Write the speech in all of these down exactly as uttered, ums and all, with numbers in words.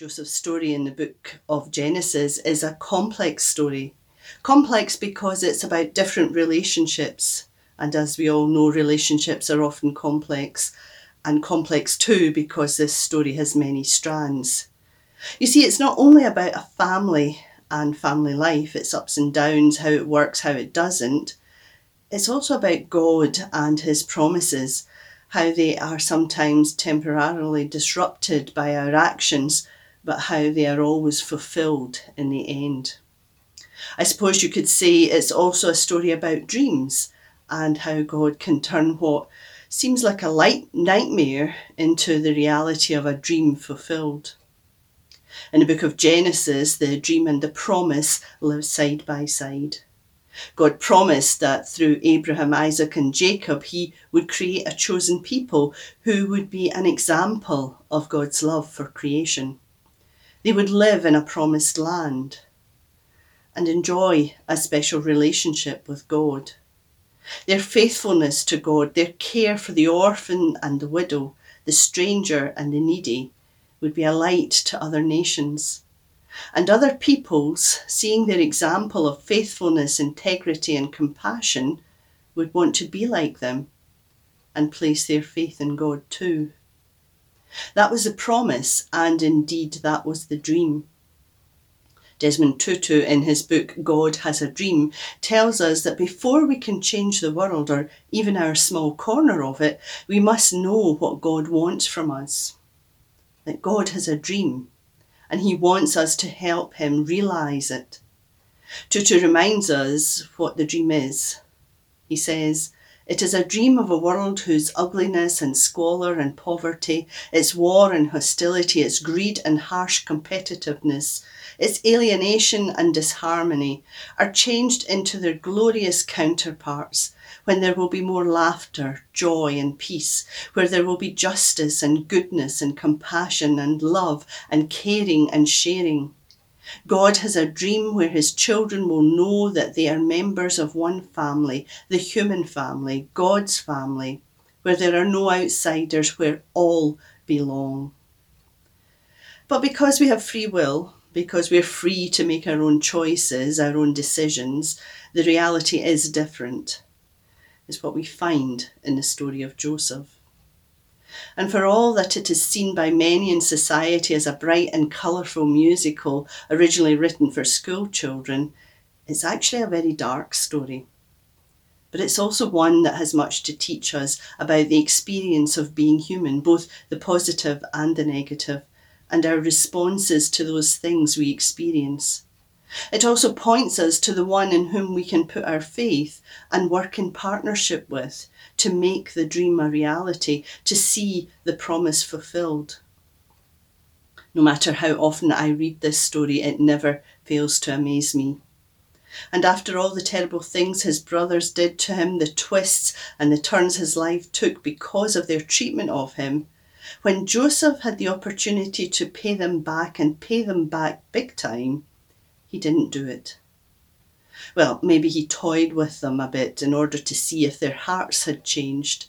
Joseph's story in the book of Genesis is a complex story. Complex because it's about different relationships, and as we all know, relationships are often complex, and complex too because this story has many strands. You see, it's not only about a family and family life, its ups and downs, how it works, how it doesn't. It's also about God and his promises, how they are sometimes temporarily disrupted by our actions, but how they are always fulfilled in the end. I suppose you could say it's also a story about dreams and how God can turn what seems like a light nightmare into the reality of a dream fulfilled. In the book of Genesis, the dream and the promise live side by side. God promised that through Abraham, Isaac and Jacob, he would create a chosen people who would be an example of God's love for creation. They would live in a promised land and enjoy a special relationship with God. Their faithfulness to God, their care for the orphan and the widow, the stranger and the needy, would be a light to other nations. And other peoples, seeing their example of faithfulness, integrity and compassion, would want to be like them and place their faith in God too. That was the promise, and indeed that was the dream. Desmond Tutu, in his book God Has a Dream, tells us that before we can change the world, or even our small corner of it, we must know what God wants from us. That God has a dream, and he wants us to help him realise it. Tutu reminds us what the dream is. He says, "It is a dream of a world whose ugliness and squalor and poverty, its war and hostility, its greed and harsh competitiveness, its alienation and disharmony are changed into their glorious counterparts, when there will be more laughter, joy and peace, where there will be justice and goodness and compassion and love and caring and sharing. God has a dream where his children will know that they are members of one family, the human family, God's family, where there are no outsiders, where all belong." But because we have free will, because we're free to make our own choices, our own decisions, the reality is different, is what we find in the story of Joseph. And for all that it is seen by many in society as a bright and colourful musical originally written for school children, it's actually a very dark story. But it's also one that has much to teach us about the experience of being human, both the positive and the negative, and our responses to those things we experience. It also points us to the one in whom we can put our faith and work in partnership with to make the dream a reality, to see the promise fulfilled. No matter how often I read this story, it never fails to amaze me. And after all the terrible things his brothers did to him, the twists and the turns his life took because of their treatment of him, when Joseph had the opportunity to pay them back and pay them back big time, he didn't do it. Well, maybe he toyed with them a bit in order to see if their hearts had changed.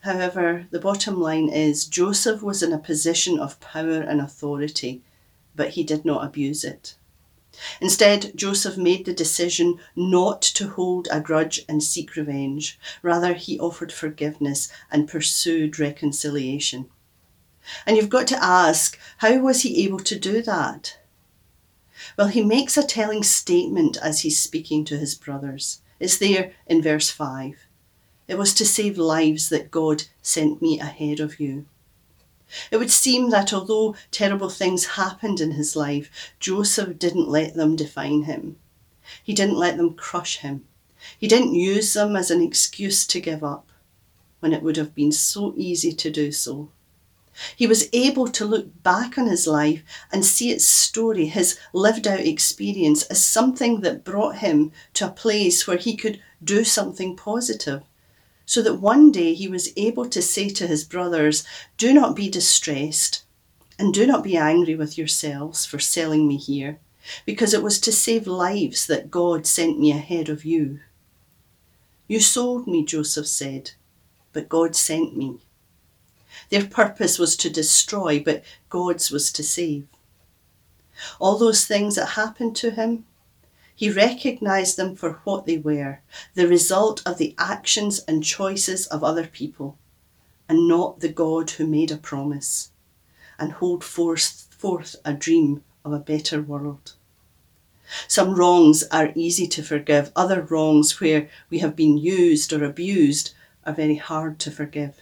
However, the bottom line is Joseph was in a position of power and authority, but he did not abuse it. Instead, Joseph made the decision not to hold a grudge and seek revenge. Rather, he offered forgiveness and pursued reconciliation. And you've got to ask, how was he able to do that? Well, he makes a telling statement as he's speaking to his brothers. It's there in verse five. "It was to save lives that God sent me ahead of you." It would seem that although terrible things happened in his life, Joseph didn't let them define him. He didn't let them crush him. He didn't use them as an excuse to give up, when it would have been so easy to do so. He was able to look back on his life and see its story, his lived out experience, as something that brought him to a place where he could do something positive, so that one day he was able to say to his brothers, "Do not be distressed and do not be angry with yourselves for selling me here, because it was to save lives that God sent me ahead of you. You sold me," Joseph said, "but God sent me." Their purpose was to destroy, but God's was to save. All those things that happened to him, he recognized them for what they were, the result of the actions and choices of other people, and not the God who made a promise and hold forth, forth a dream of a better world. Some wrongs are easy to forgive. Other wrongs where we have been used or abused are very hard to forgive.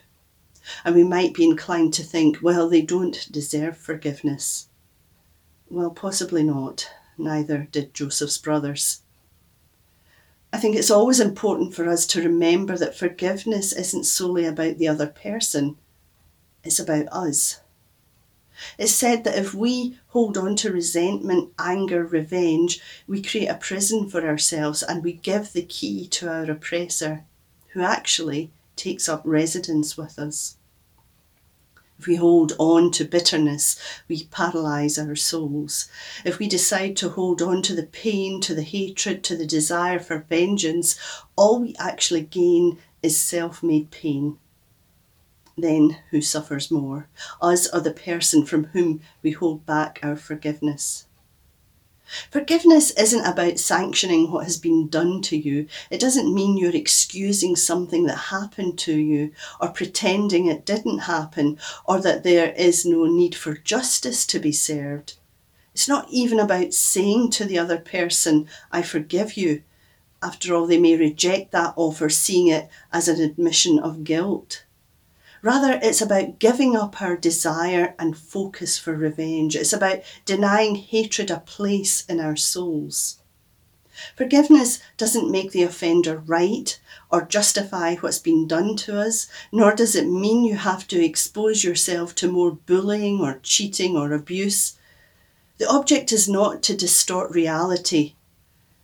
And we might be inclined to think, well, they don't deserve forgiveness. Well, possibly not. Neither did Joseph's brothers. I think it's always important for us to remember that forgiveness isn't solely about the other person. It's about us. It's said that if we hold on to resentment, anger, revenge, we create a prison for ourselves and we give the key to our oppressor, who actually takes up residence with us. If we hold on to bitterness, we paralyse our souls. If we decide to hold on to the pain, to the hatred, to the desire for vengeance, all we actually gain is self-made pain. Then who suffers more, us or the person from whom we hold back our forgiveness? Forgiveness isn't about sanctioning what has been done to you. It doesn't mean you're excusing something that happened to you or pretending it didn't happen or that there is no need for justice to be served. It's not even about saying to the other person, I forgive you. After all, they may reject that offer, seeing it as an admission of guilt. Rather, it's about giving up our desire and focus for revenge. It's about denying hatred a place in our souls. Forgiveness doesn't make the offender right or justify what's been done to us, nor does it mean you have to expose yourself to more bullying or cheating or abuse. The object is not to distort reality,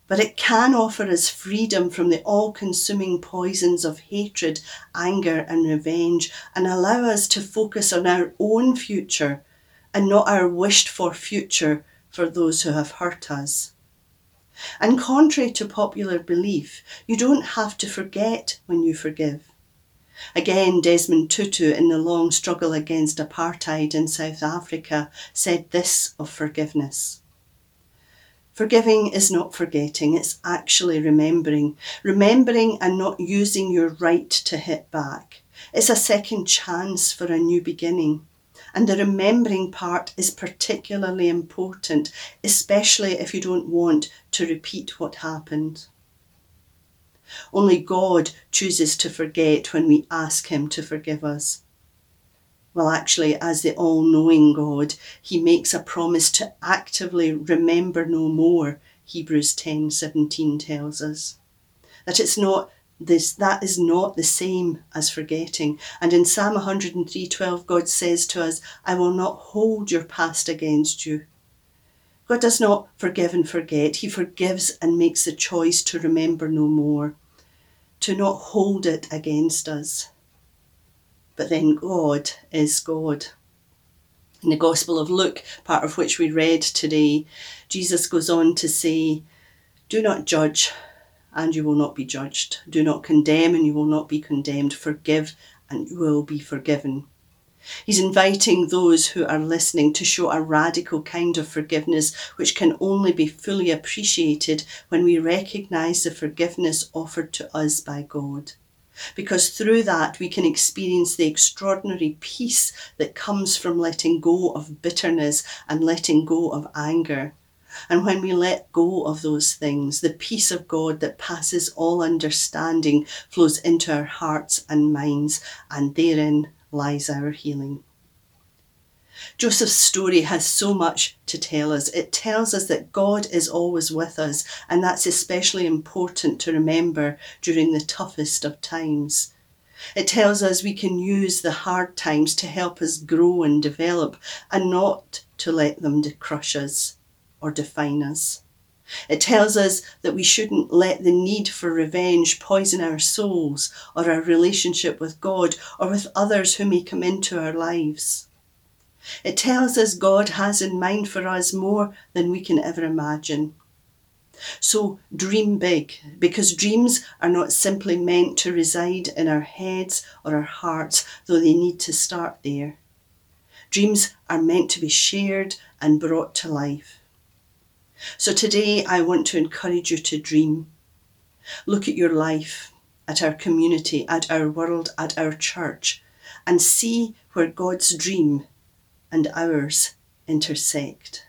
but it can offer us freedom from the all-consuming poisons of hatred, anger and revenge, and allow us to focus on our own future and not our wished-for future for those who have hurt us. And contrary to popular belief, you don't have to forget when you forgive. Again, Desmond Tutu, in the long struggle against apartheid in South Africa, said this of forgiveness. Forgiving is not forgetting, it's actually remembering. Remembering and not using your right to hit back. It's a second chance for a new beginning. And the remembering part is particularly important, especially if you don't want to repeat what happened. Only God chooses to forget when we ask him to forgive us. Well, actually, as the all-knowing God, he makes a promise to actively remember no more, Hebrews ten seventeen tells us. That it's not this, that is not the same as forgetting. And in Psalm one hundred three twelve, God says to us, I will not hold your past against you. God does not forgive and forget. He forgives and makes the choice to remember no more, to not hold it against us. But then God is God. In the Gospel of Luke, part of which we read today, Jesus goes on to say, do not judge and you will not be judged. Do not condemn and you will not be condemned. Forgive and you will be forgiven. He's inviting those who are listening to show a radical kind of forgiveness which can only be fully appreciated when we recognise the forgiveness offered to us by God. Because through that we can experience the extraordinary peace that comes from letting go of bitterness and letting go of anger. And when we let go of those things, the peace of God that passes all understanding flows into our hearts and minds, and therein lies our healing. Joseph's story has so much to tell us. It tells us that God is always with us, and that's especially important to remember during the toughest of times. It tells us we can use the hard times to help us grow and develop, and not to let them crush us or define us. It tells us that we shouldn't let the need for revenge poison our souls or our relationship with God or with others who may come into our lives. It tells us God has in mind for us more than we can ever imagine. So dream big, because dreams are not simply meant to reside in our heads or our hearts, though they need to start there. Dreams are meant to be shared and brought to life. So today I want to encourage you to dream. Look at your life, at our community, at our world, at our church, and see where God's dream and ours intersect.